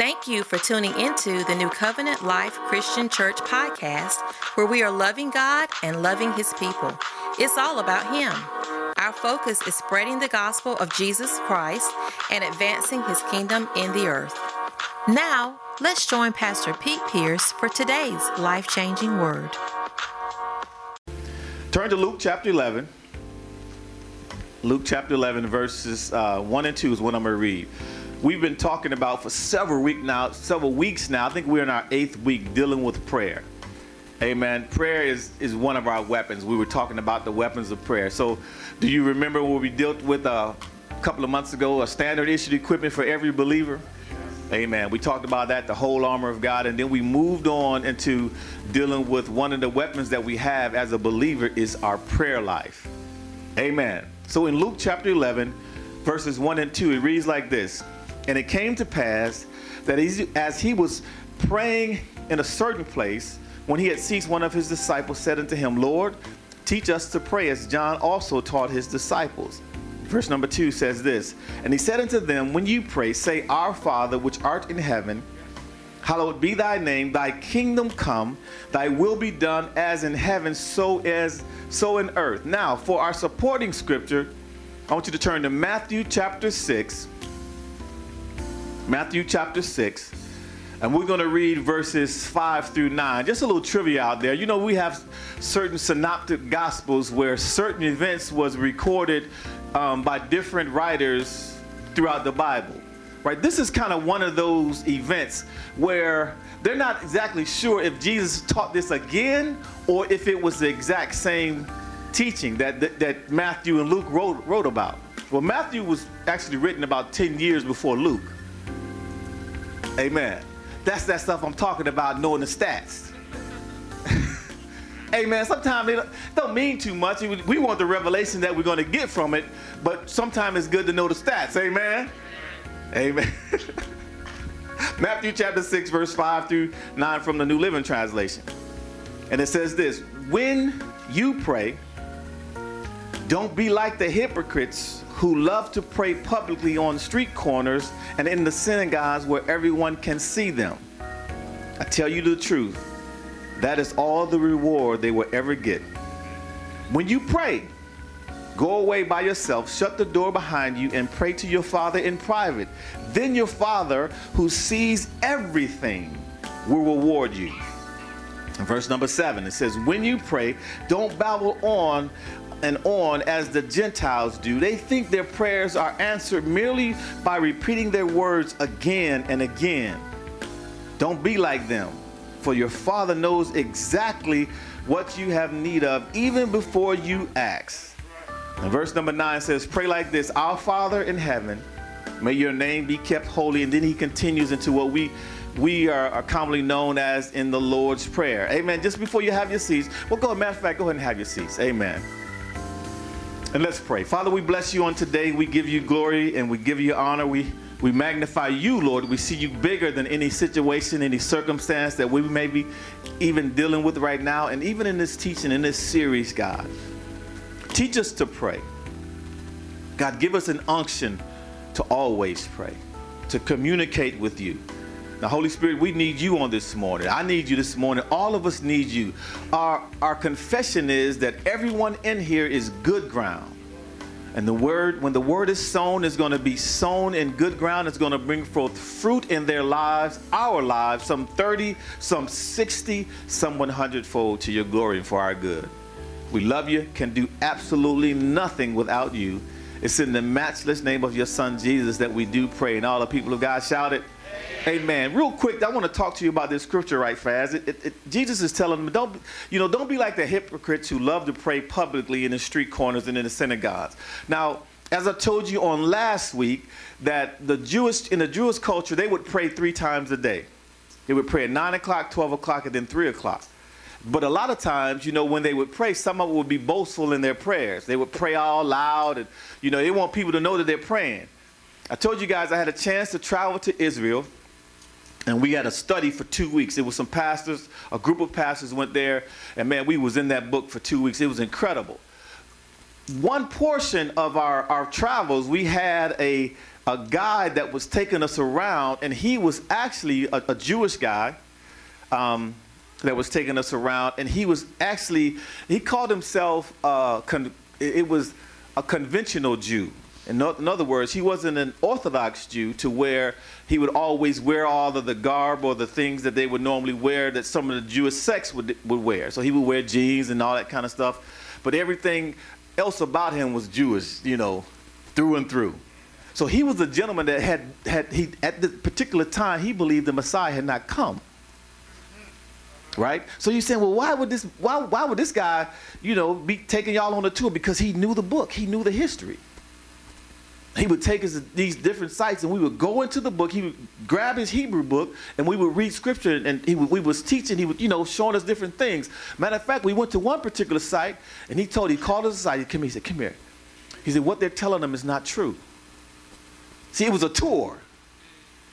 Thank you for tuning into the New Covenant Life Christian Church podcast, where we are loving God and loving His people. It's all about Him. Our focus is spreading the gospel of Jesus Christ and advancing His kingdom in the earth. Now, let's join Pastor Pete Pierce for today's life-changing word. Turn to Luke chapter 11. Luke chapter 11, verses 1 and 2 is what I'm going to read. We've been talking about for several weeks now. I think we're in our 8th week dealing with prayer. Amen. Prayer is one of our weapons. We were talking about the weapons of prayer. So do you remember what we dealt with a couple of months ago, a standard issued equipment for every believer? Amen. We talked about that, the whole armor of God, and then we moved on into dealing with one of the weapons that we have as a believer is our prayer life. Amen. So in Luke chapter 11, verses 1 and 2, it reads like this. And it came to pass that as he was praying in a certain place, when he had ceased, one of his disciples said unto him, Lord, teach us to pray as John also taught his disciples. Verse number 2 says this, and he said unto them, when you pray, say, Our Father, which art in heaven, hallowed be thy name, thy kingdom come, thy will be done as in heaven, so in earth. Now, for our supporting scripture, I want you to turn to Matthew chapter 6, and we're going to read verses 5 through 9. Just a little trivia out there. You know, we have certain synoptic gospels where certain events was recorded by different writers throughout the Bible, right? This is kind of one of those events where they're not exactly sure if Jesus taught this again or if it was the exact same teaching that Matthew and Luke wrote about. Well, Matthew was actually written about 10 years before Luke. Amen. That's that stuff I'm talking about, knowing the stats. Hey man, sometimes they don't mean too much. We want the revelation that we're going to get from it, but sometimes it's good to know the stats. Amen? Amen. Matthew chapter 6, verse 5 through 9 from the New Living Translation. And it says this, when you pray, don't be like the hypocrites who love to pray publicly on street corners and in the synagogues where everyone can see them. I tell you the truth, that is all the reward they will ever get. When you pray, go away by yourself, shut the door behind you, and pray to your Father in private. Then your Father, who sees everything, will reward you. And verse number 7, it says, when you pray, don't babble on and on as the Gentiles do. They think their prayers are answered merely by repeating their words again and again. Don't be like them, for your Father knows exactly what you have need of even before you ask. And verse number 9 says, pray like this, Our Father in heaven, may your name be kept holy. And then he continues into what we are commonly known as in the Lord's Prayer. Amen. Just before you have your seats, well, go ahead and have your seats. Amen. And let's pray. Father, we bless you on today. We give you glory and we give you honor. We magnify you, Lord. We see you bigger than any situation, any circumstance that we may be even dealing with right now. And even in this teaching, in this series, God, teach us to pray. God, give us an unction to always pray, to communicate with you. Now, Holy Spirit, we need you on this morning. I need you this morning. All of us need you. Our confession is that everyone in here is good ground. And the word, when the word is sown, is going to be sown in good ground. It's going to bring forth fruit in their lives, our lives, some 30, some 60, some 100-fold to your glory and for our good. We love you, can do absolutely nothing without you. It's in the matchless name of your Son, Jesus, that we do pray. And all the people of God shout it. Amen. Real quick, I want to talk to you about this scripture right fast. Jesus is telling them, don't be like the hypocrites who love to pray publicly in the street corners and in the synagogues. Now, as I told you on last week, that in the Jewish culture, they would pray 3 times a day. They would pray at 9 o'clock, 12 o'clock, and then 3 o'clock. But a lot of times, when they would pray, some of it would be boastful in their prayers. They would pray all loud, and, they want people to know that they're praying. I told you guys I had a chance to travel to Israel, and we had a study for 2 weeks. It was some pastors, a group of pastors went there, and man, we was in that book for 2 weeks. It was incredible. One portion of our travels, we had a a guy that was taking us around, and he was actually a Jewish guy that was taking us around, and he was actually, he called himself, it was a conventional Jew. In other words, he wasn't an Orthodox Jew to where he would always wear all of the garb or the things that they would normally wear that some of the Jewish sects would wear. So he would wear jeans and all that kind of stuff. But everything else about him was Jewish, you know, through and through. So he was a gentleman that had at the particular time, he believed the Messiah had not come. Right? So you're saying, well, why would this guy, you know, be taking y'all on a tour? Because he knew the book. He knew the history. He would take us to these different sites, and we would go into the book. He would grab his Hebrew book, and we would read scripture, and we was teaching. He would, you know, showing us different things. Matter of fact, we went to one particular site, and he called us aside. He said, come here. He said, what they're telling them is not true. See, it was a tour.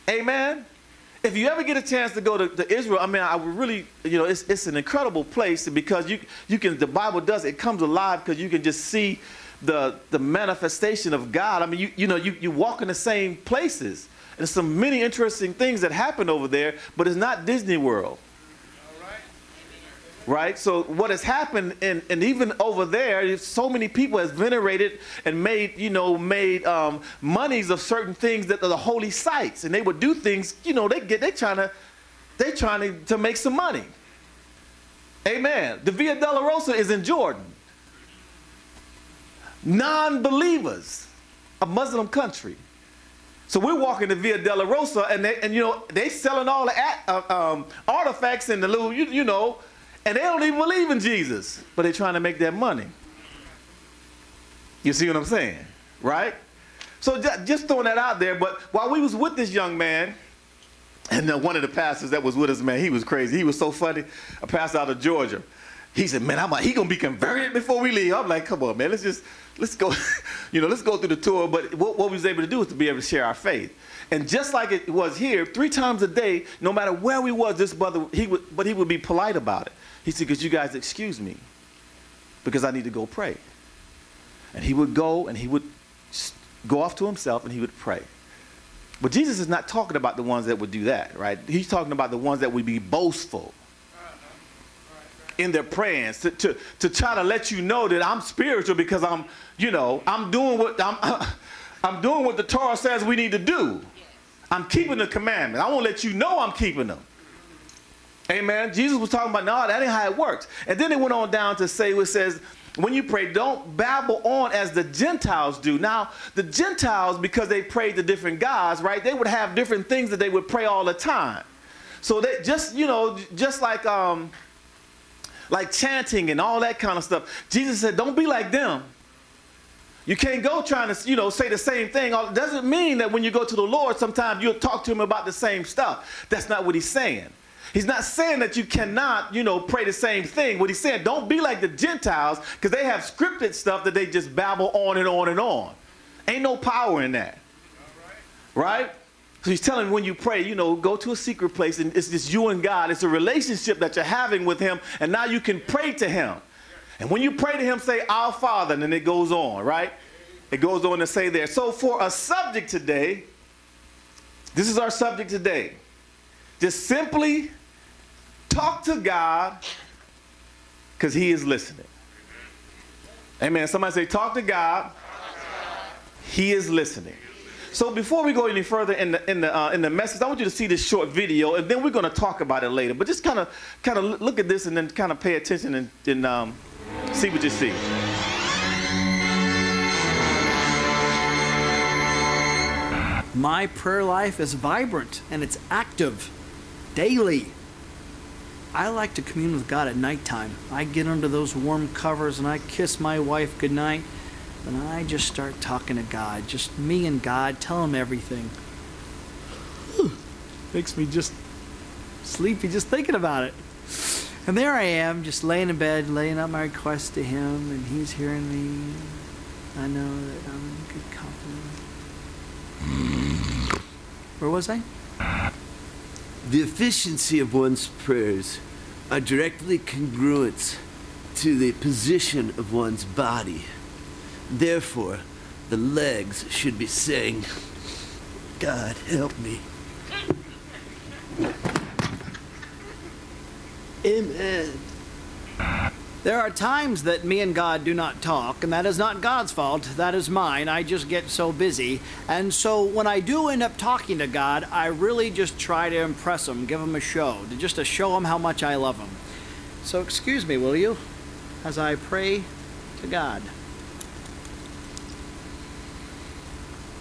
Amen? If you ever get a chance to go to Israel, I mean, I would really, you know, it's an incredible place, because you can, the Bible does, it comes alive, because you can just see the manifestation of God. I mean, you walk in the same places. And there's some many interesting things that happen over there, but it's not Disney World. Right? So what has happened, and even over there, so many people has venerated and made, you know, monies of certain things that are the holy sites. And they would do things, you know, they're trying to make some money. Amen. The Via Della Rosa is in Jordan. Non-believers, a Muslim country. So we're walking to Via Della Rosa, and you know, they selling all the artifacts and the little, you know, and they don't even believe in Jesus, but they're trying to make that money. You see what I'm saying, right? So just throwing that out there. But while we was with this young man, and one of the pastors that was with us, man, he was crazy. He was so funny. A pastor out of Georgia. He said, man, he gonna be converted before we leave. I'm like, come on, man, let's go, you know, let's go through the tour. But what we was able to do was to be able to share our faith. And just like it was here, 3 times a day, no matter where we was, this brother, he would be polite about it. He said, could you guys excuse me? Because I need to go pray. And he would go, and he would go off to himself, and he would pray. But Jesus is not talking about the ones that would do that, right? He's talking about the ones that would be boastful in their prayers, to try to let you know that I'm spiritual because I'm, you know, I'm doing what the Torah says we need to do. I'm keeping the commandment. I won't let you know I'm keeping them. Amen. Jesus was talking about, no, that ain't how it works. And then it went on down to say, it says, when you pray, don't babble on as the Gentiles do. Now, the Gentiles, because they prayed to different gods, right, they would have different things that they would pray all the time. So they just, you know, just like chanting and all that kind of stuff. Jesus said, don't be like them. You can't go trying to, you know, say the same thing. It doesn't mean that when you go to the Lord, sometimes you'll talk to him about the same stuff. That's not what he's saying. He's not saying that you cannot, you know, pray the same thing. What he's saying, don't be like the Gentiles, because they have scripted stuff that they just babble on and on and on. Ain't no power in that. Right? So he's telling when you pray, you know, go to a secret place, and it's just you and God. It's a relationship that you're having with him, and now you can pray to him. And when you pray to him, say, Our Father, and then it goes on, right? It goes on to say there. So for a subject today, this is our subject today. Just simply talk to God, because he is listening. Amen. Somebody say, talk to God. He is listening. So before we go any further in the message, I want you to see this short video, and then we're going to talk about it later. But just kind of look at this, and then kind of pay attention and see what you see. My prayer life is vibrant, and it's active daily. I like to commune with God at nighttime. I get under those warm covers, and I kiss my wife goodnight. And I just start talking to God, just me and God, tell him everything. Whew. Makes me just sleepy just thinking about it. And there I am, just laying in bed, laying out my request to him, and he's hearing me. I know that I'm in good company. Where was I? The efficiency of one's prayers are directly congruent to the position of one's body. Therefore, the legs should be saying, God, help me. Amen. There are times that me and God do not talk, and that is not God's fault. That is mine. I just get so busy. And so when I do end up talking to God, I really just try to impress him, give him a show, just to show him how much I love him. So excuse me, will you, as I pray to God.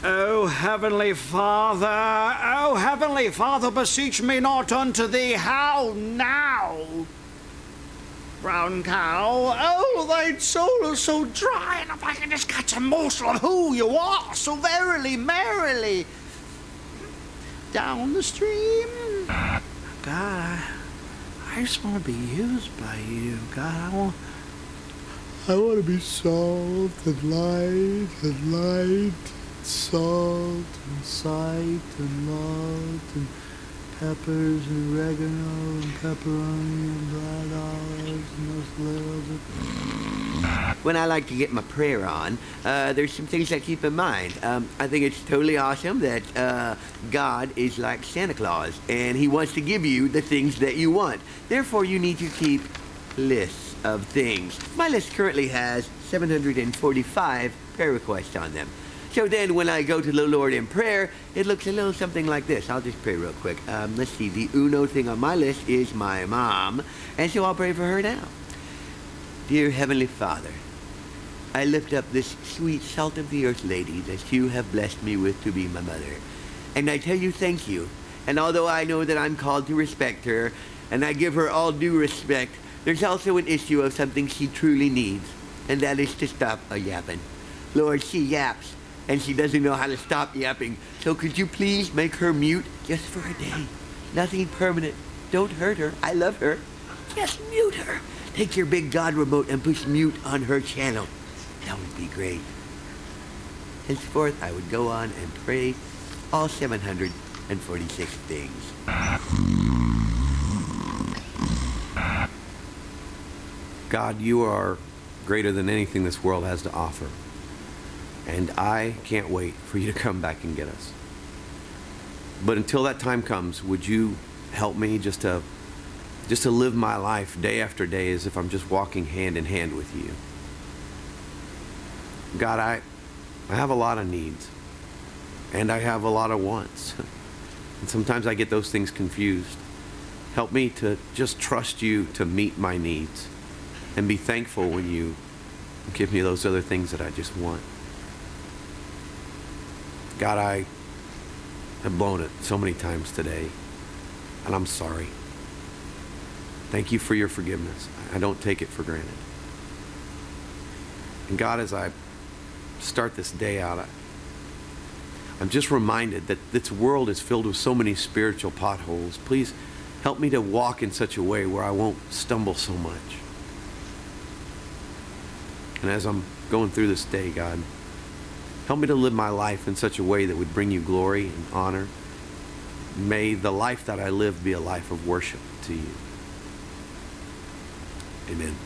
O Heavenly Father, O Heavenly Father, beseech me not unto thee. How now, brown cow? Oh, thy soul is so dry, and if I can just catch a morsel of who you are so verily merrily down the stream. God, I just want to be used by you, God. I want to be salt and light and light. Salt and sight and malt and peppers and oregano and pepperoni and black olives and those little... When I like to get my prayer on, there's some things I keep in mind. I think it's totally awesome that God is like Santa Claus, and he wants to give you the things that you want. Therefore, you need to keep lists of things. My list currently has 745 prayer requests on them. So then when I go to the Lord in prayer, it looks a little something like this. I'll just pray real quick. Let's see, the uno thing on my list is my mom, and so I'll pray for her now. Dear Heavenly Father, I lift up this sweet salt of the earth lady that you have blessed me with to be my mother, and I tell you thank you. And although I know that I'm called to respect her, and I give her all due respect, there's also an issue of something she truly needs, and that is to stop a yapping. Lord, she yaps, and she doesn't know how to stop yapping. So could you please make her mute just for a day? Nothing permanent. Don't hurt her. I love her. Just mute her. Take your big God remote and push mute on her channel. That would be great. Henceforth, I would go on and pray all 746 things. God, you are greater than anything this world has to offer. And I can't wait for you to come back and get us. But until that time comes, would you help me just to live my life day after day as if I'm just walking hand in hand with you? God, I have a lot of needs, and I have a lot of wants. And sometimes I get those things confused. Help me to just trust you to meet my needs and be thankful when you give me those other things that I just want. God, I have blown it so many times today, and I'm sorry. Thank you for your forgiveness. I don't take it for granted. And God, as I start this day out, I'm just reminded that this world is filled with so many spiritual potholes. Please help me to walk in such a way where I won't stumble so much. And as I'm going through this day, God, help me to live my life in such a way that would bring you glory and honor. May the life that I live be a life of worship to you. Amen.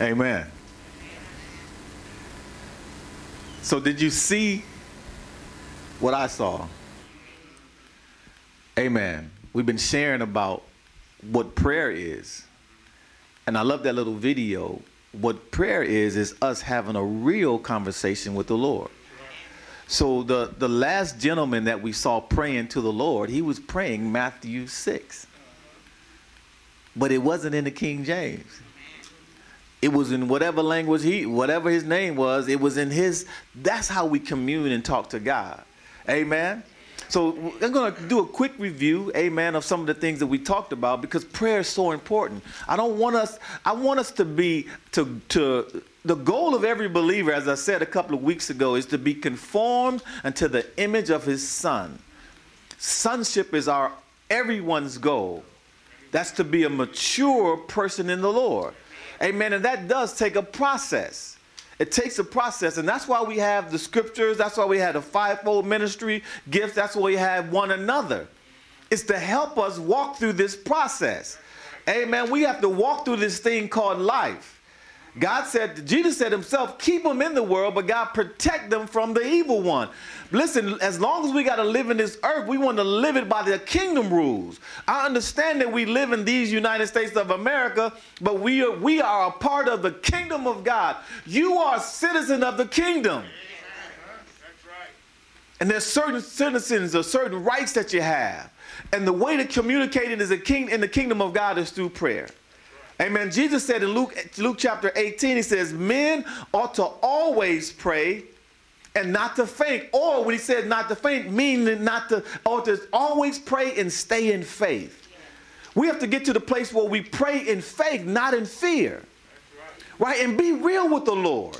Amen. So did you see what I saw? Amen. We've been sharing about what prayer is. And I love that little video. What prayer is us having a real conversation with the Lord. So the last gentleman that we saw praying to the Lord, he was praying Matthew 6. But it wasn't in the King James. It was in whatever language whatever his name was, it was in his. That's how we commune and talk to God. Amen. So I'm going to do a quick review, amen, of some of the things that we talked about, because prayer is so important. I want us to be, the goal of every believer, as I said a couple of weeks ago, is to be conformed unto the image of his son. Sonship is everyone's goal. That's to be a mature person in the Lord. Amen. And that does take a process. It takes a process, and that's why we have the scriptures. That's why we have the fivefold ministry gifts. That's why we have one another. It's to help us walk through this process. Amen. We have to walk through this thing called life. God said, Jesus said himself, keep them in the world, but God protect them from the evil one. Listen, as long as we got to live in this earth, we want to live it by the kingdom rules. I understand that we live in these United States of America, but we are a part of the kingdom of God. You are a citizen of the kingdom. That's right. And there's certain citizens or certain rights that you have. And the way to communicate it is in the kingdom of God is through prayer. Amen. Jesus said in Luke chapter 18, he says, men ought to always pray and not to faint. Or when he said not to faint, meaning not to, ought to always pray and stay in faith. Yeah. We have to get to the place where we pray in faith, not in fear. That's right. Right? And be real with the Lord.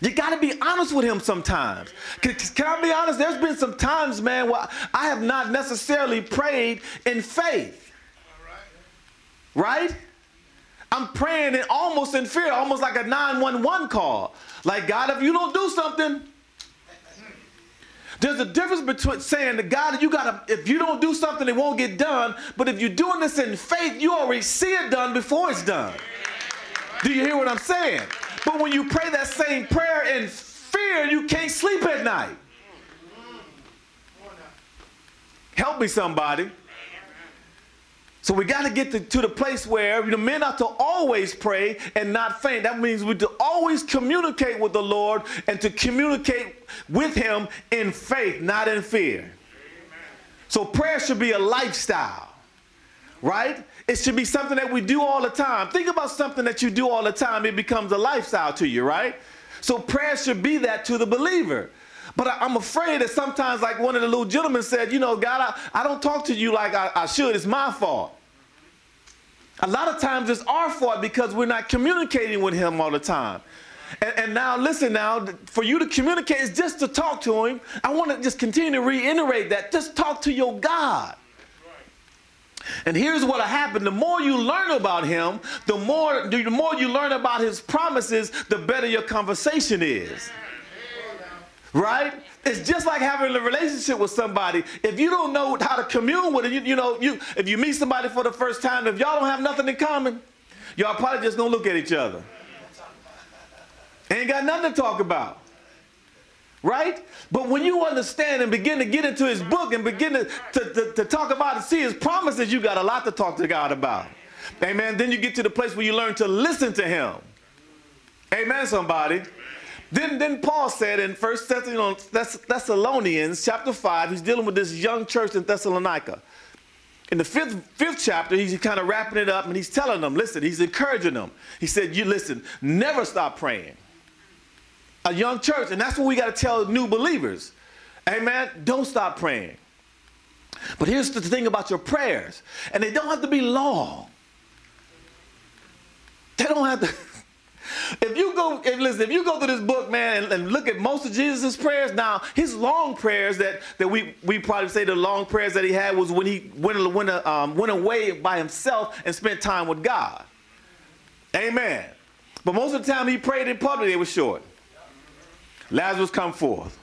You got to be honest with him sometimes. Can I be honest? There's been some times, man, where I have not necessarily prayed in faith. All right? Right? I'm praying in almost in fear, almost like a 911 call. Like, God, if you don't do something, there's a difference between saying to God, you gotta, if you don't do something, it won't get done. But if you're doing this in faith, you already see it done before it's done. Do you hear what I'm saying? But when you pray that same prayer in fear, you can't sleep at night. Help me, somebody. So we got to get to the place where the men ought to always pray and not faint. That means we to always communicate with the Lord and to communicate with him in faith, not in fear. Amen. So prayer should be a lifestyle, right? It should be something that we do all the time. Think about something that you do all the time. It becomes a lifestyle to you, right? So prayer should be that to the believer. But I'm afraid that sometimes, like one of the little gentlemen said, you know, God, I don't talk to you like I should. It's my fault. A lot of times it's our fault because we're not communicating with him all the time. And now, listen now, for you to communicate is just to talk to him. I want to just continue to reiterate that. Just talk to your God. And here's what happened. The more you learn about him, the more you learn about his promises, the better your conversation is. Right? It's just like having a relationship with somebody. If you don't know how to commune with it, if you meet somebody for the first time, if y'all don't have nothing in common, y'all probably just gonna look at each other. Ain't got nothing to talk about. Right? But when you understand and begin to get into his book and begin to talk about and see his promises, you got a lot to talk to God about. Amen. Then you get to the place where you learn to listen to him. Amen, somebody. Then Paul said in 1 Thessalonians chapter 5, he's dealing with this young church in Thessalonica. In the fifth chapter, he's kind of wrapping it up, and he's telling them, listen, he's encouraging them. He said, you listen, never stop praying. A young church, and that's what we got to tell new believers. Amen? Don't stop praying. But here's the thing about your prayers, and they don't have to be long. They don't have to... If you go through this book, man, and look at most of Jesus' prayers, now his long prayers that we probably say the long prayers that he had was when he went away by himself and spent time with God. Amen. But most of the time he prayed in public, it was short. Lazarus, come forth.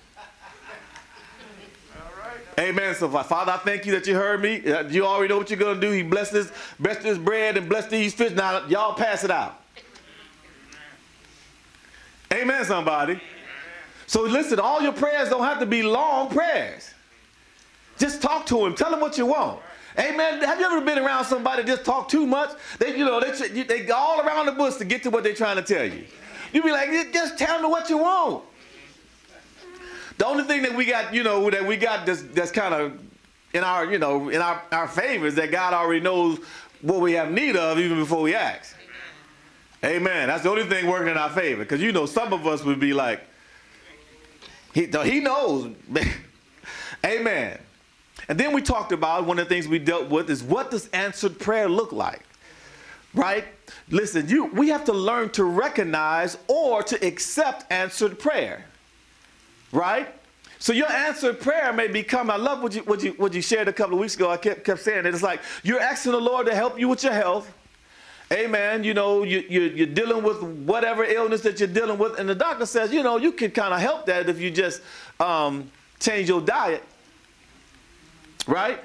Amen. So, Father, I thank you that you heard me. You already know what you're going to do. He blessed this bread and blessed these fish. Now, y'all pass it out. Amen, somebody. So listen, all your prayers don't have to be long prayers. Just talk to him. Tell him what you want. Amen. Have you ever been around somebody that just talk too much? They go all around the bush to get to what they're trying to tell you. You be like, just tell them what you want. The only thing that we got, that's kind of in our, our favor is that God already knows what we have need of even before we ask. Amen. That's the only thing working in our favor. Because, some of us would be like, he knows. Amen. And then we talked about one of the things we dealt with is what does answered prayer look like? Right? Listen, we have to learn to recognize or to accept answered prayer. Right? So your answered prayer may become, I love what you shared a couple of weeks ago. I kept saying it. It's like you're asking the Lord to help you with your health. Amen. You're dealing with whatever illness that you're dealing with. And the doctor says, you can kind of help that if you just change your diet. Right?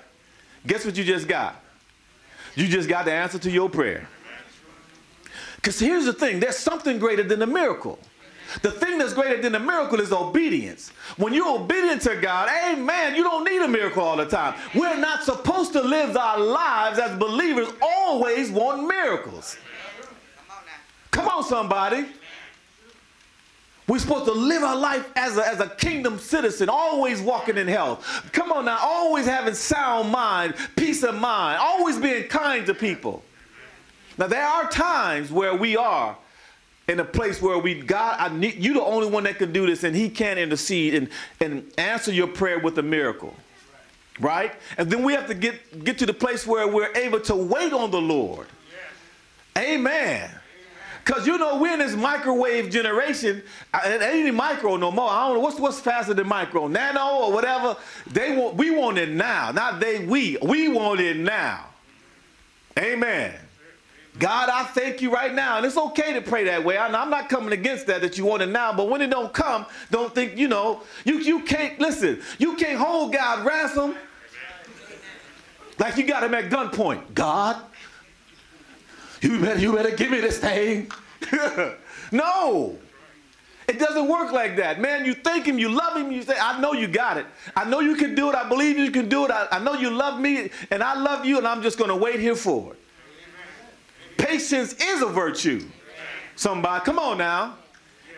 Guess what you just got? You just got the answer to your prayer. Because here's the thing, there's something greater than the miracle. The thing that's greater than the miracle is obedience. When you're obedient to God, amen, you don't need a miracle all the time. We're not supposed to live our lives as believers always want miracles. Come on, somebody. We're supposed to live our life as a kingdom citizen, always walking in health. Come on now, always having sound mind, peace of mind, always being kind to people. Now, there are times where we are in a place where God, I need you, the only one that can do this, and he can intercede and answer your prayer with a miracle, right? And then we have to get to the place where we're able to wait on the Lord. Yes. Amen. Because, you know, we're in this microwave generation. It ain't micro no more. I don't know what's faster than micro, nano or whatever. We want it now. Not they, we want it now. Amen. God, I thank you right now. And it's okay to pray that way. I'm not coming against that you want it now. But when it don't come, don't think, you know, you can't, listen, you can't hold God ransom like you got him at gunpoint. God, you better give me this thing. No, it doesn't work like that. Man, you thank him, you love him, you say, I know you got it. I know you can do it. I believe you can do it. I know you love me and I love you and I'm just going to wait here for it. Patience is a virtue. Somebody, come on now.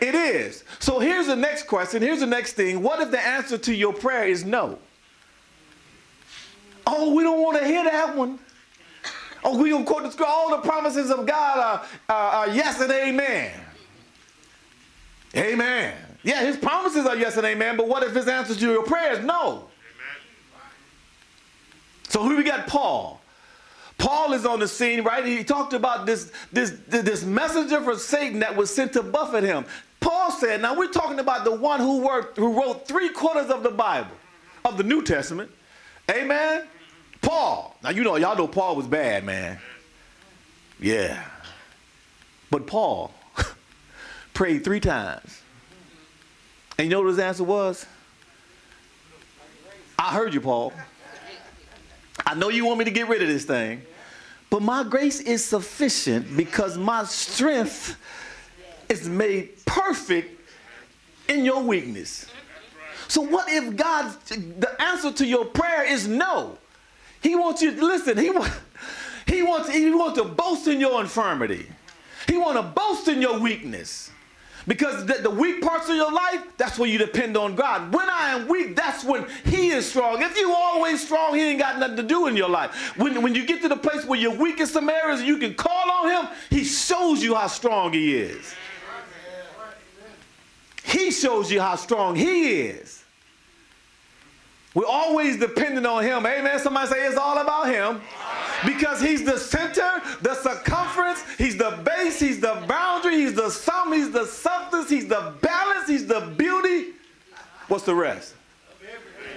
It is. So here's the next question. Here's the next thing. What if the answer to your prayer is no? Oh, we don't want to hear that one. Oh, we're going to quote the scripture. All the promises of God are yes and amen. Amen. Yeah, his promises are yes and amen, but what if his answer to your prayer is no? So here we got Paul. Paul is on the scene, right? He talked about this messenger from Satan that was sent to buffet him. Paul said, now we're talking about the one who wrote three-quarters of the Bible, of the New Testament. Amen? Paul. Now, you know, y'all know Paul was bad, man. Yeah. But Paul prayed three times. And you know what his answer was? I heard you, Paul. I know you want me to get rid of this thing. But my grace is sufficient because my strength is made perfect in your weakness. So what if God, the answer to your prayer is no? He wants you, listen, he wants to boast in your infirmity. He wants to boast in your weakness. Because the weak parts of your life, that's where you depend on God. When I am weak, that's when he is strong. If you always strong, he ain't got nothing to do in your life. When you get to the place where your weakest areas and you can call on him, he shows you how strong he is. He shows you how strong he is. We're always dependent on him. Amen. Somebody say it's all about him. Because he's the center, the circumference, he's the base, he's the boundary, he's the sum, he's the substance, he's the balance, he's the beauty. What's the rest?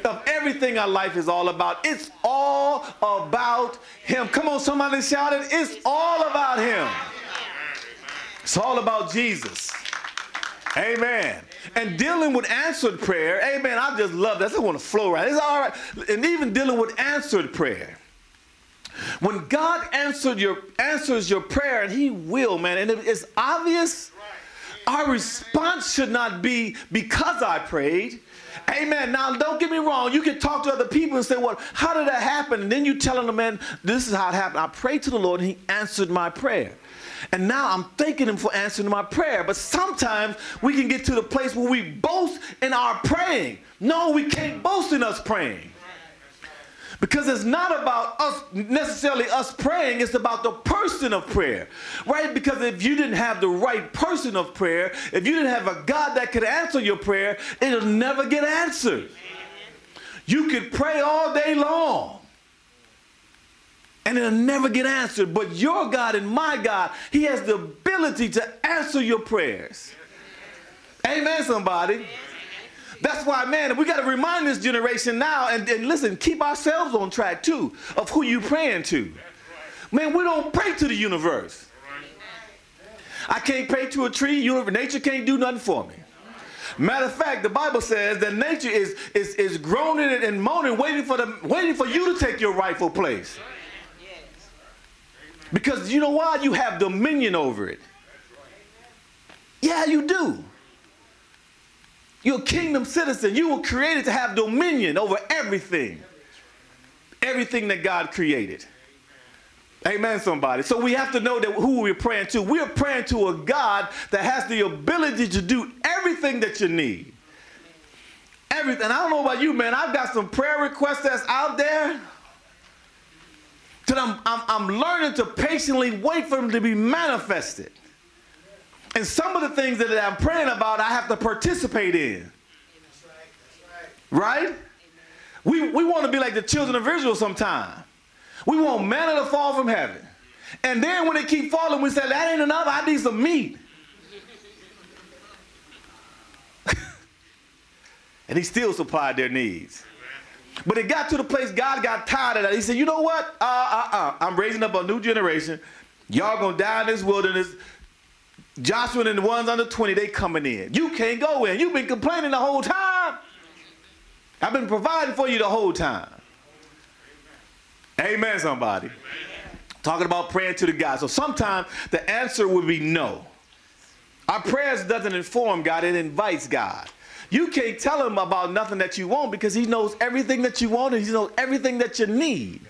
Of everything our life is all about. It's all about him. Come on, somebody shout it. It's all about him. It's all about Jesus. Amen. And dealing with answered prayer. Amen. I just love that. I just want to flow right. It's all right. And even dealing with answered prayer. When God answers your prayer, and he will, man, and it's obvious, our response should not be because I prayed. Amen. Now, don't get me wrong. You can talk to other people and say, well, how did that happen? And then you telling them, man, this is how it happened. I prayed to the Lord, and he answered my prayer. And now I'm thanking him for answering my prayer. But sometimes we can get to the place where we boast in our praying. No, we can't boast in us praying. Because it's not about necessarily us praying. It's about the person of prayer, right? Because if you didn't have the right person of prayer, if you didn't have a God that could answer your prayer, it'll never get answered. You could pray all day long, and it'll never get answered. But your God and my God, he has the ability to answer your prayers. Amen, somebody. That's why, man, we got to remind this generation now, and listen, keep ourselves on track, too, of who you praying to. Man, we don't pray to the universe. I can't pray to a tree. Nature can't do nothing for me. Matter of fact, the Bible says that nature is groaning and moaning, waiting for you to take your rightful place. Because you know why? You have dominion over it. Yeah, you do. You're a kingdom citizen. You were created to have dominion over everything. Everything that God created. Amen, somebody. So we have to know that who we're praying to. We're praying to a God that has the ability to do everything that you need. Everything. I don't know about you, man. I've got some prayer requests that's out there. That I'm learning to patiently wait for them to be manifested. And some of the things that I'm praying about, I have to participate in. That's right? That's right. Right? We want to be like the children of Israel sometime. We want manna to fall from heaven. And then when they keep falling, we say, that ain't enough. I need some meat. And he still supplied their needs. But it got to the place God got tired of that. He said, you know what? I'm raising up a new generation. Y'all going to die in this wilderness. Joshua and the ones under 20, they coming in. You can't go in. You've been complaining the whole time. I've been providing for you the whole time. Amen, somebody. Amen. Talking about praying to the God. So sometimes the answer would be no. Our prayers doesn't inform God. It invites God. You can't tell him about nothing that you want because he knows everything that you want and he knows everything that you need.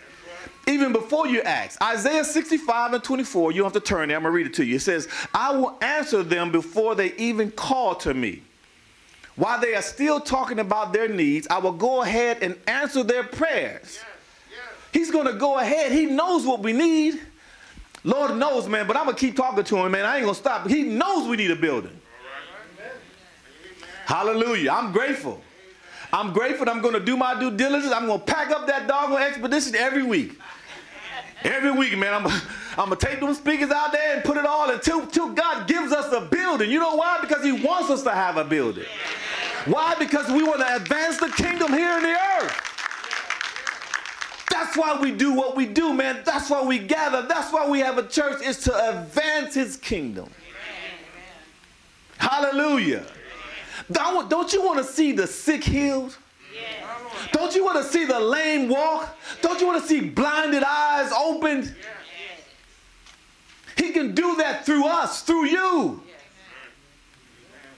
Even before you ask. Isaiah 65 and 24, you don't have to turn there. I'm going to read it to you. It says, I will answer them before they even call to me. While they are still talking about their needs, I will go ahead and answer their prayers. Yeah. He's going to go ahead. He knows what we need. Lord knows, man, but I'm going to keep talking to him, man. I ain't going to stop. He knows we need a building. Right. Hallelujah. I'm grateful. I'm grateful. I'm going to do my due diligence. I'm going to pack up that doggone expedition every week. Every week, man. I'm going to take those speakers out there and put it all until God gives us a building. You know why? Because he wants us to have a building. Why? Because we want to advance the kingdom here in the earth. That's why we do what we do, man. That's why we gather. That's why we have a church, is to advance his kingdom. Amen. Hallelujah. Amen. Don't you want to see the sick healed? Yes. Don't you want to see the lame walk? Yes. Don't you want to see blinded eyes opened? Yes. He can do that through us, through you. Yes.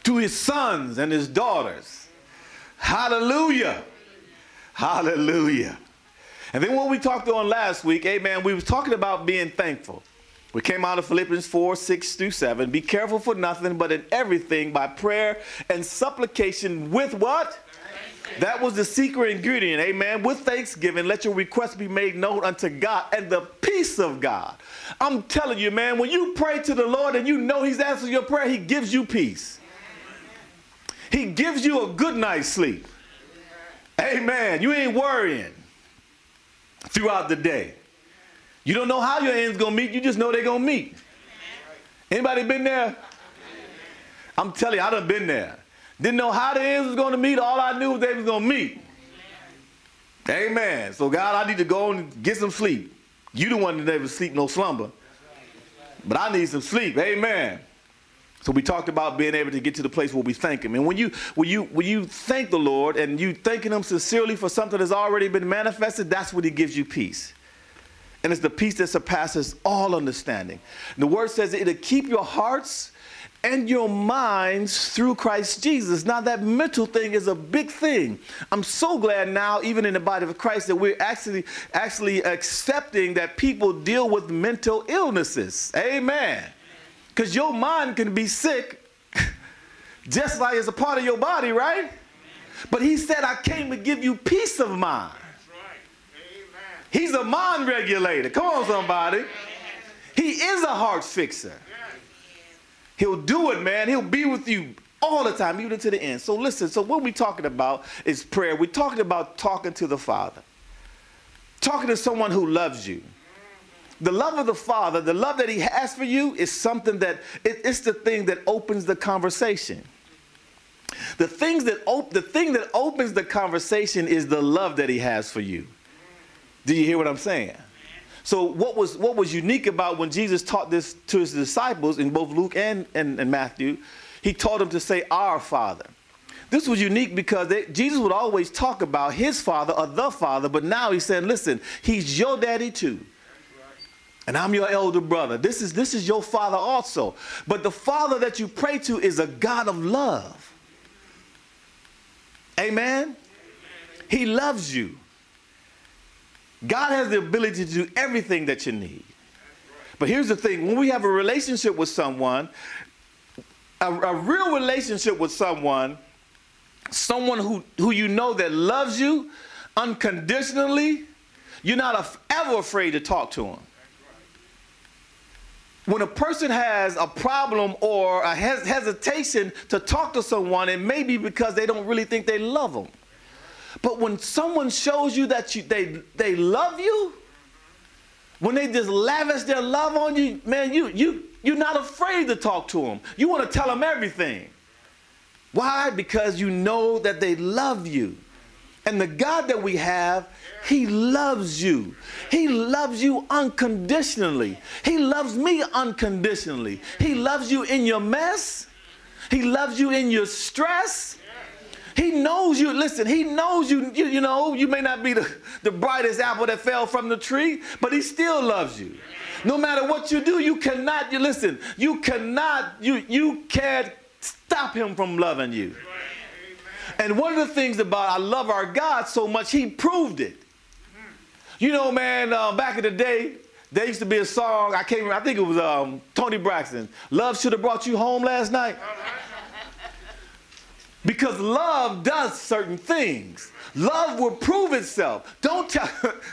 Through his sons and his daughters. Hallelujah. Hallelujah. And then what we talked on last week, amen, we was talking about being thankful. We came out of Philippians 4:6-7. Be careful for nothing, but in everything by prayer and supplication with what? That was the secret ingredient, amen. With thanksgiving, let your requests be made known unto God, and the peace of God. I'm telling you, man, when you pray to the Lord and you know he's answering your prayer, he gives you peace. He gives you a good night's sleep. Amen. You ain't worrying. Throughout the day. You don't know how your end's going to meet. You just know they're going to meet. Anybody been there? I'm telling you, I done been there. Didn't know how the ends was going to meet. All I knew was they was going to meet. Amen. So God, I need to go and get some sleep. You the one that never sleep, no slumber. But I need some sleep. Amen. So we talked about being able to get to the place where we thank him. And when you thank the Lord and you thanking him sincerely for something that's already been manifested, that's when he gives you peace. And it's the peace that surpasses all understanding. And the word says it'll keep your hearts and your minds through Christ Jesus. Now that mental thing is a big thing. I'm so glad now, even in the body of Christ, that we're actually accepting that people deal with mental illnesses. Amen. Because your mind can be sick just like it's a part of your body, right? Amen. But he said, I came to give you peace of mind. That's right. Amen. He's a mind regulator. Come on, somebody. Amen. He is a heart fixer. Yes. He'll do it, man. He'll be with you all the time, even to the end. So listen, so what we're talking about is prayer. We're talking about talking to the Father. Talking to someone who loves you. The love of the Father, the love that he has for you is something that, it's the thing that opens the conversation. The thing that opens the conversation is the love that he has for you. Do you hear what I'm saying? So what was unique about when Jesus taught this to his disciples in both Luke and Matthew, he taught them to say, our Father. This was unique because Jesus would always talk about his Father or the Father, but now he's saying, listen, he's your daddy too. and I'm your elder brother. This is your father also. But the father that you pray to is a God of love. Amen? He loves you. God has the ability to do everything that you need. But here's the thing. When we have a relationship with someone, a real relationship with someone, someone who you know that loves you unconditionally, you're not ever afraid to talk to him. When a person has a problem or a hesitation to talk to someone, it may be because they don't really think they love them. But when someone shows you that they love you, when they just lavish their love on you, man, you're not afraid to talk to them. You want to tell them everything. Why? Because you know that they love you. And the God that we have, he loves you. He loves you unconditionally. He loves me unconditionally. He loves you in your mess. He loves you in your stress. He knows you. Listen, he knows you. You know, you may not be the brightest apple that fell from the tree, but he still loves you. No matter what you do, you cannot, you can't stop him from loving you. And one of the things about I love our God so much, he proved it. You know, man, back in the day, there used to be a song, I can't remember, I think it was Tony Braxton, "Love Should Have Brought You Home Last Night." Because love does certain things. Love will prove itself. Don't tell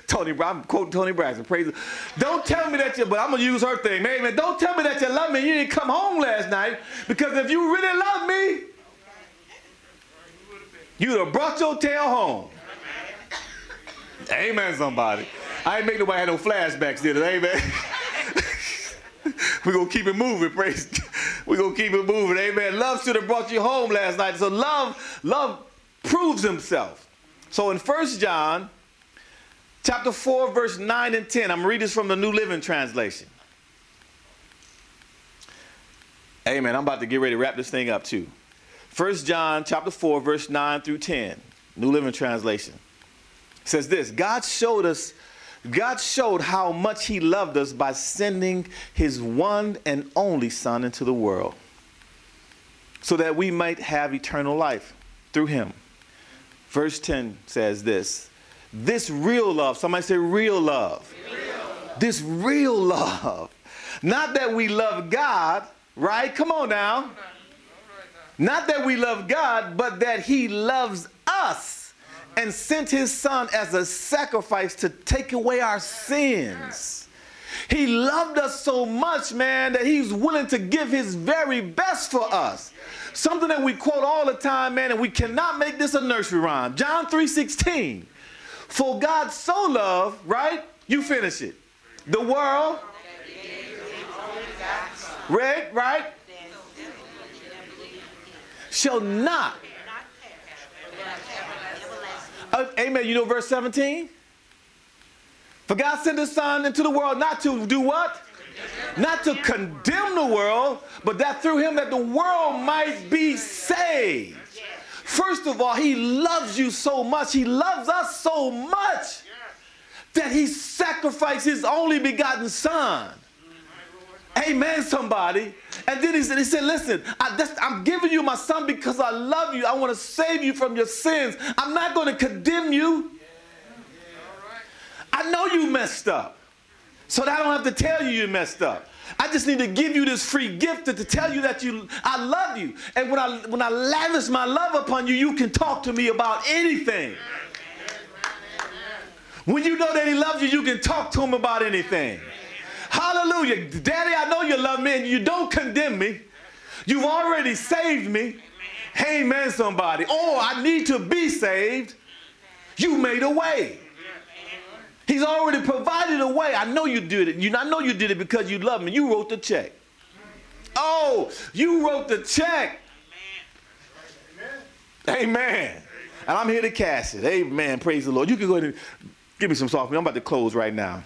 Tony, I'm quoting Tony Braxton, praise him. Don't tell me that you, but I'm gonna use her thing, man. Don't tell me that you love me and you didn't come home last night, because if you really love me, you'd have brought your tail home. Amen, amen somebody. I ain't make nobody have no flashbacks, did it? Amen. We're going to keep it moving, praise. We're going to keep it moving, amen. Love should have brought you home last night. So love proves himself. So in 1 John, chapter 4, verse 9 and 10, I'm reading this from the New Living Translation. Amen. I'm about to get ready to wrap this thing up too. 1 John chapter 4, verse 9 through 10, New Living Translation. It says this, God showed how much he loved us by sending his one and only son into the world so that we might have eternal life through him. Verse 10 says this, this real love, somebody say real love. Real love. This real love. Not that we love God, right? Come on now. Not that we love God, but that he loves us and sent his son as a sacrifice to take away our sins. He loved us so much, man, that he's willing to give his very best for us. Something that we quote all the time, man, and we cannot make this a nursery rhyme. John 3:16, for God so loved, right? You finish it. The world, red, right? Shall not. Amen. You know verse 17? For God sent his son into the world not to do what? Not to condemn the world, but that through him that the world might be saved. First of all, he loves you so much. He loves us so much that he sacrificed his only begotten son. Amen, somebody. And then he said, listen, I'm giving you my son because I love you. I want to save you from your sins. I'm not going to condemn you. I know you messed up, so that I don't have to tell you messed up. I just need to give you this free gift to tell you that I love you. And when I lavish my love upon you, you can talk to me about anything. When you know that he loves you, you can talk to him about anything. Hallelujah. Daddy, I know you love me and you don't condemn me. You've already saved me. Amen, somebody. Oh, I need to be saved. You made a way. He's already provided a way. I know you did it. I know you did it because you love me. You wrote the check. Oh, you wrote the check. Amen. And I'm here to cash it. Amen. Praise the Lord. You can go ahead and give me some soft milk. I'm about to close right now.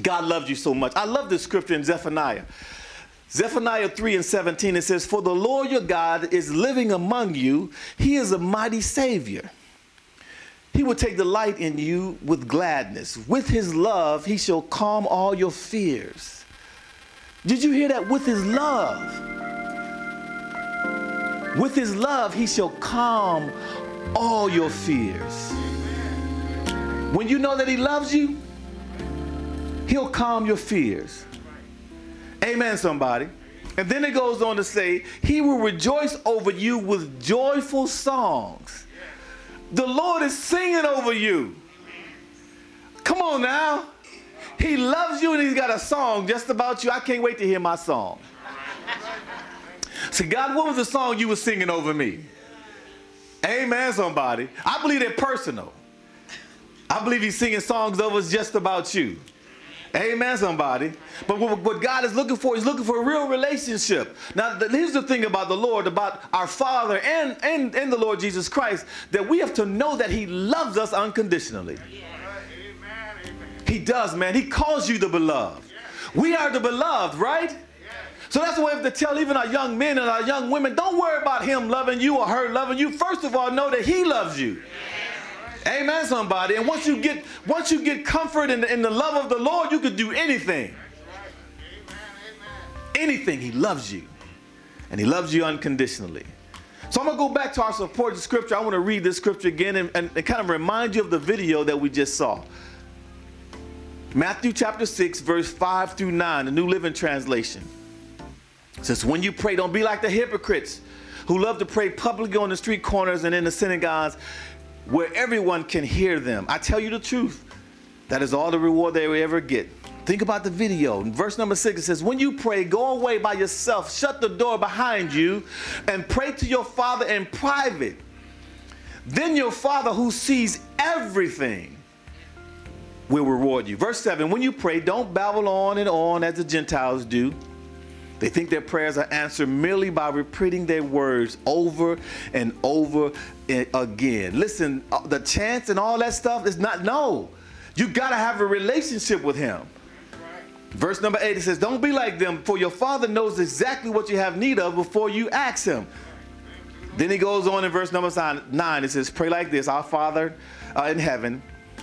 God loves you so much. I love this scripture in Zephaniah. Zephaniah 3:17, it says, for the Lord your God is living among you. He is a mighty Savior. He will take delight in you with gladness. With his love, he shall calm all your fears. Did you hear that? With his love. With his love, he shall calm all your fears. When you know that he loves you, he'll calm your fears. Amen, somebody. And then it goes on to say, he will rejoice over you with joyful songs. The Lord is singing over you. Come on now. He loves you and he's got a song just about you. I can't wait to hear my song. So God, what was the song you were singing over me? Amen, somebody. I believe they're personal. I believe he's singing songs over us just about you. Amen, somebody. But what God is looking for, he's looking for a real relationship. Now, here's the thing about the Lord, about our Father and the Lord Jesus Christ, that we have to know that he loves us unconditionally. Yeah. Amen, amen. He does, man. He calls you the beloved. Yeah. We are the beloved, right? Yeah. So that's why we have to tell even our young men and our young women, don't worry about him loving you or her loving you. First of all, know that he loves you. Yeah. Amen, somebody. And once you get comfort in the love of the Lord, you can do anything. Anything. He loves you. And he loves you unconditionally. So I'm going to go back to our supporting scripture. I want to read this scripture again and kind of remind you of the video that we just saw. Matthew chapter 6, verse 5 through 9, the New Living Translation. It says, when you pray, don't be like the hypocrites who love to pray publicly on the street corners and in the synagogues, where everyone can hear them. I tell you the truth, that is all the reward they will ever get. Think about the video. In verse number 6, it says, when you pray, go away by yourself, shut the door behind you, and pray to your Father in private. Then your Father who sees everything will reward you. Verse 7, when you pray, don't babble on and on as the Gentiles do. They think their prayers are answered merely by repeating their words over and over again. Listen, the chants and all that stuff is not, no. You got to have a relationship with him. Verse number 8, it says, don't be like them, for your Father knows exactly what you have need of before you ask him. Then he goes on in verse number 9, it says, pray like this, our Father in heaven,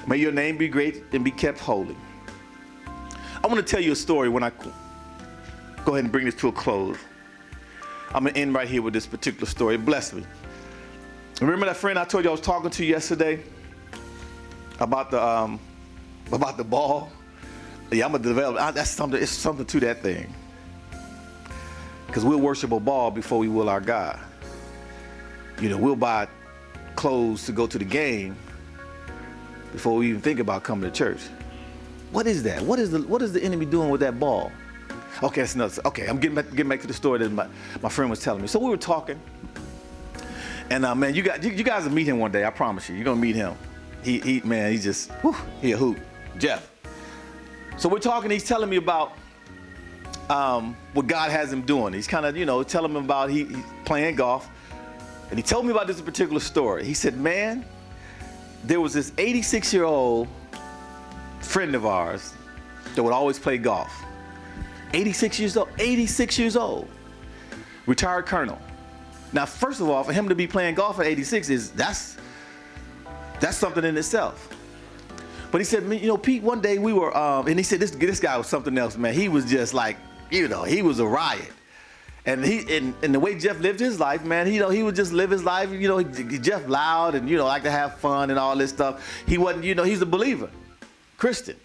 may your name be great and be kept holy. I want to tell you a story when I... Go ahead and bring this to a close. I'm going to end right here with this particular story. It blessed me. Remember that friend I told you I was talking to yesterday about the ball? Yeah, I'm going to develop. It's something to that thing. Because we'll worship a ball before we will our God. You know, we'll buy clothes to go to the game before we even think about coming to church. What is that? What is the enemy doing with that ball? Okay, that's nuts. Okay, I'm getting back to the story that my friend was telling me. So we were talking, and man, you guys will meet him one day. I promise you, you're gonna meet him. He just, whew, he a hoot, Jeff. So we're talking. He's telling me about what God has him doing. He's kind of, you know, telling him about he's playing golf, and he told me about this particular story. He said, man, there was this 86-year-old friend of ours that would always play golf. 86 years old, retired colonel. Now, first of all, for him to be playing golf at 86 is that's something in itself. But he said, you know, Pete, one day we were, and he said this guy was something else, man. He was just like, you know, he was a riot. And the way Jeff lived his life, man, you know, he would just live his life. You know, Jeff loud and, you know, like to have fun and all this stuff. He wasn't, you know, he's a believer, Christian,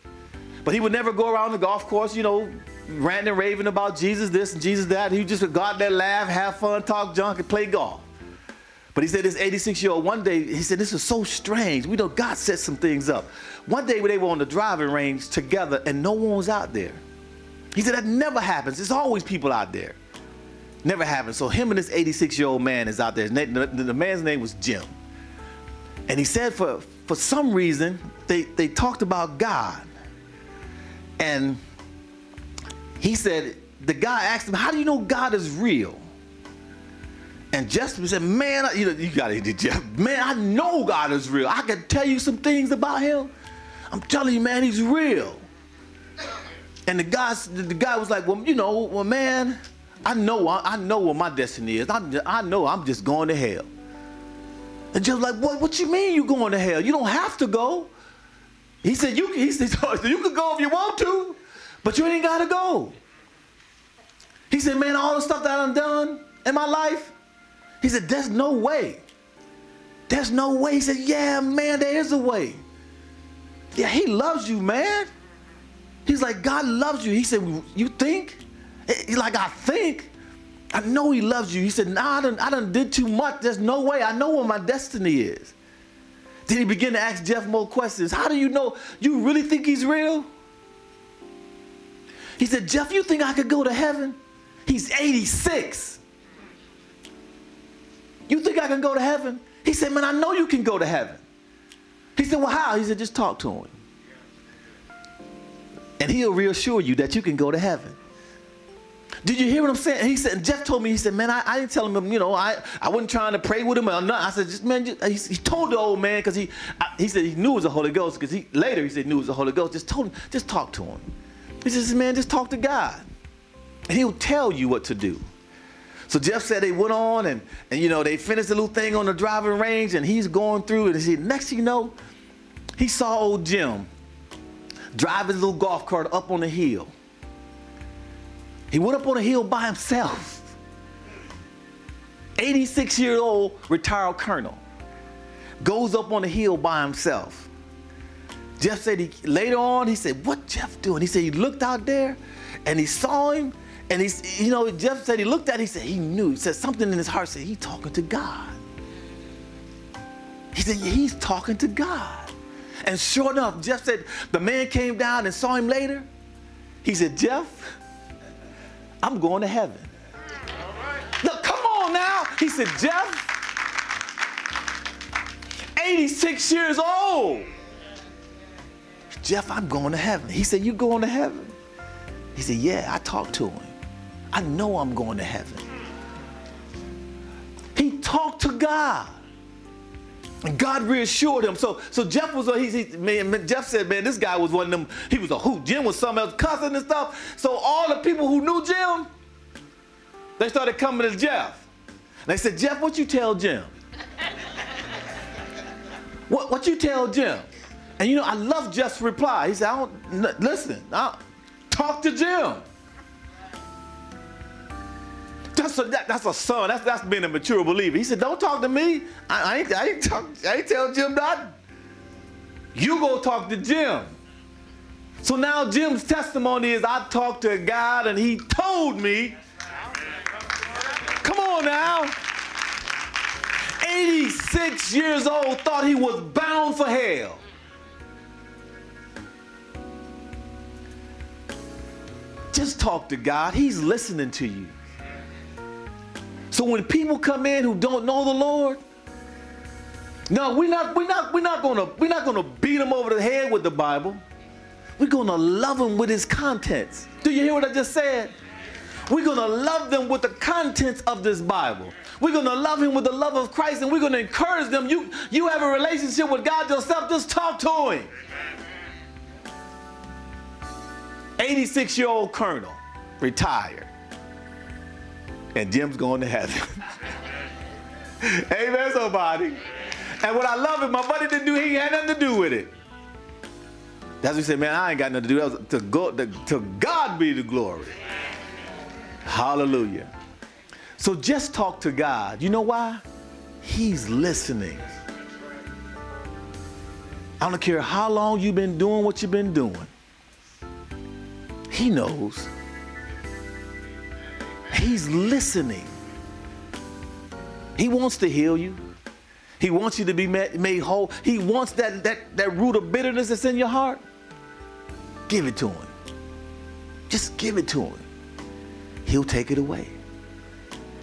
but he would never go around the golf course, you know, ranting and raving about Jesus this and Jesus that. He just would go out there, laugh, have fun, talk junk, and play golf. But he said this 86-year-old one day, he said, this is so strange. We know God set some things up. One day they were on the driving range together and no one was out there. He said, that never happens. There's always people out there. Never happens. So him and this 86-year-old man is out there. The man's name was Jim. And he said for some reason, they talked about God. And he said, the guy asked him, how do you know God is real? And Justin said, man, you gotta hear Jeff. Man, I know God is real. I can tell you some things about him. I'm telling you, man, he's real. And the guy was like, well, man, I know what my destiny is. I know I'm just going to hell. And Jim's like, what you mean you going to hell? You don't have to go. He said, you can go if you want to, but you ain't got to go. He said, man, all the stuff that I've done in my life, he said, there's no way. There's no way. He said, yeah, man, there is a way. Yeah, he loves you, man. He's like, God loves you. He said, you think? He's like, I think. I know he loves you. He said, nah, I done did too much. There's no way. I know what my destiny is. Then he began to ask Jeff more questions. How do you know? You really think he's real? He said, Jeff, you think I could go to heaven? He's 86. You think I can go to heaven? He said, man, I know you can go to heaven. He said, well, how? He said, just talk to him. And he'll reassure you that you can go to heaven. Did you hear what I'm saying? He said, and Jeff told me, he said, man, I didn't tell him, you know, I wasn't trying to pray with him or nothing. I said, just, man, he told the old man because he said he knew it was the Holy Ghost because later he said he knew it was the Holy Ghost. Just told him, just talk to him. He says, man, just talk to God. And he'll tell you what to do. So Jeff said they went on and you know, they finished the little thing on the driving range and he's going through it. And he said, next you know, he saw old Jim drive his little golf cart up on the hill. He went up on a hill by himself. 86-year-old retired colonel goes up on the hill by himself. Jeff said later on, he said, what Jeff doing? He said he looked out there and he saw him and you know, Jeff said he looked at him, he said he knew. He said something in his heart said he's talking to God. He said he's talking to God. And sure enough, Jeff said the man came down and saw him later. He said, Jeff, I'm going to heaven. All right. Look, come on now. He said, Jeff, 86 years old. Jeff, I'm going to heaven. He said, you going to heaven? He said, yeah, I talked to him. I know I'm going to heaven. He talked to God. And God reassured him. So Jeff was, man, Jeff said, man, this guy was one of them, he was a hoot. Jim was something else, cussing and stuff. So all the people who knew Jim, they started coming to Jeff. And they said, Jeff, what you tell Jim? What you tell Jim? And you know, I love Jeff's reply. He said, I don't talk to Jim. That's a son. That's being a mature believer. He said, don't talk to me. I ain't tell Jim nothing. You go talk to Jim. So now Jim's testimony is, I talked to God and he told me. Come on now. 86 years old, thought he was bound for hell. Just talk to God. He's listening to you. So when people come in who don't know the Lord, no, we're not gonna beat them over the head with the Bible. We're gonna love them with its contents. Do you hear what I just said? We're gonna love them with the contents of this Bible. We're gonna love him with the love of Christ, and we're gonna encourage them. You have a relationship with God yourself, just talk to him. 86-year-old colonel, retired. And Jim's going to heaven. Amen, somebody. And what I love is my buddy didn't do, he had nothing to do with it. That's what he said, man, I ain't got nothing to do. That was to God be the glory. Hallelujah. So just talk to God. You know why? He's listening. I don't care how long you've been doing what you've been doing. He knows. He's listening. He wants to heal you. He wants you to be made whole. He wants that root of bitterness that's in your heart. Give it to him. Just give it to him. He'll take it away.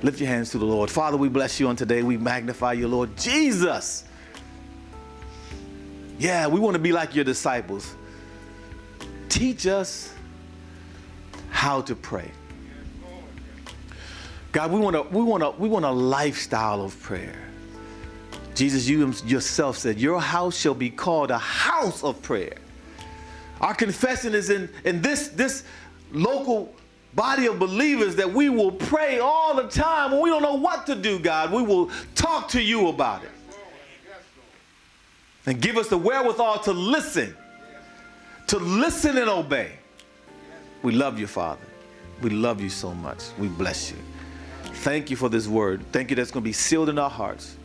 Lift your hands to the Lord. Father, we bless you on today. We magnify you, Lord Jesus. Yeah, we want to be like your disciples. Teach us how to pray. God, we want a lifestyle of prayer. Jesus, you yourself said, your house shall be called a house of prayer. Our confession is in this local body of believers that we will pray all the time. When we don't know what to do, God, we will talk to you about it. and give us the wherewithal to listen and obey. We love you, Father. We love you so much. We bless you. Thank you for this word. Thank you that's going to be sealed in our hearts,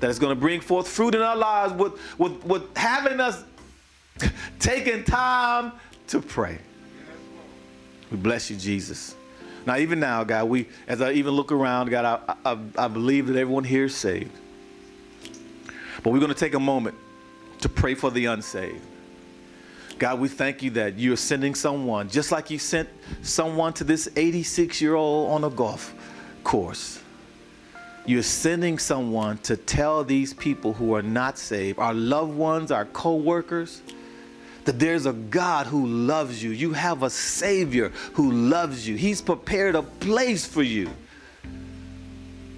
that it's going to bring forth fruit in our lives with having us taking time to pray. We bless you, Jesus. Now, even now, God, as I even look around, God, I believe that everyone here is saved. But we're going to take a moment to pray for the unsaved. God, we thank you that you're sending someone, just like you sent someone to this 86-year-old on a golf course. You're sending someone to tell these people who are not saved, our loved ones, our co-workers, that there's a God who loves you. You have a Savior who loves you. He's prepared a place for you.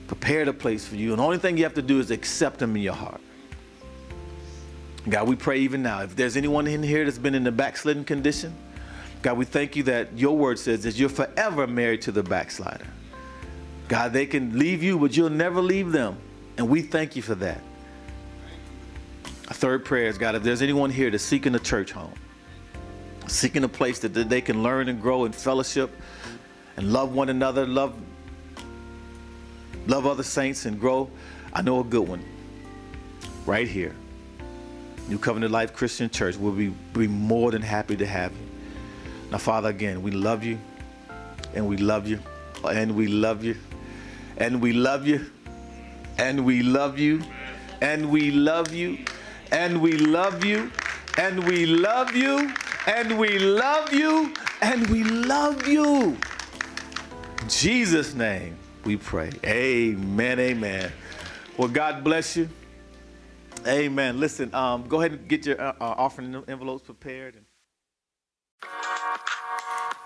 Prepared a place for you. And the only thing you have to do is accept him in your heart. God, we pray even now, if there's anyone in here that's been in the backslidden condition, God, we thank you that your word says that you're forever married to the backslider. God, they can leave you, but you'll never leave them. And we thank you for that. A third prayer is, God, if there's anyone here that's seeking a church home, seeking a place that they can learn and grow in fellowship and love one another, love other saints and grow, I know a good one right here. New Covenant Life Christian Church. We'll be more than happy to have you. Now, Father, again, we love you, and we love you, and we love you, and we love you, and we love you, and we love you, and we love you, and we love you, and we love you, and we love you. In Jesus' name we pray. Amen, amen. Well, God bless you. Amen. Listen, go ahead and get your offering envelopes prepared.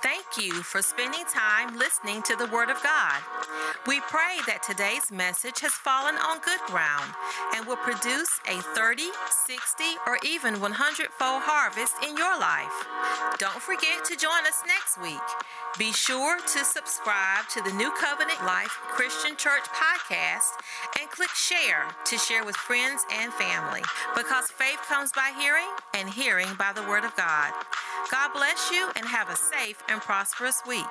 Thank you for spending time listening to the Word of God. We pray that today's message has fallen on good ground and will produce a 30, 60, or even 100-fold harvest in your life. Don't forget to join us next week. Be sure to subscribe to the New Covenant Life Christian Church podcast and click share to share with friends and family, because faith comes by hearing and hearing by the Word of God. God bless you and have a safe and prosperous week.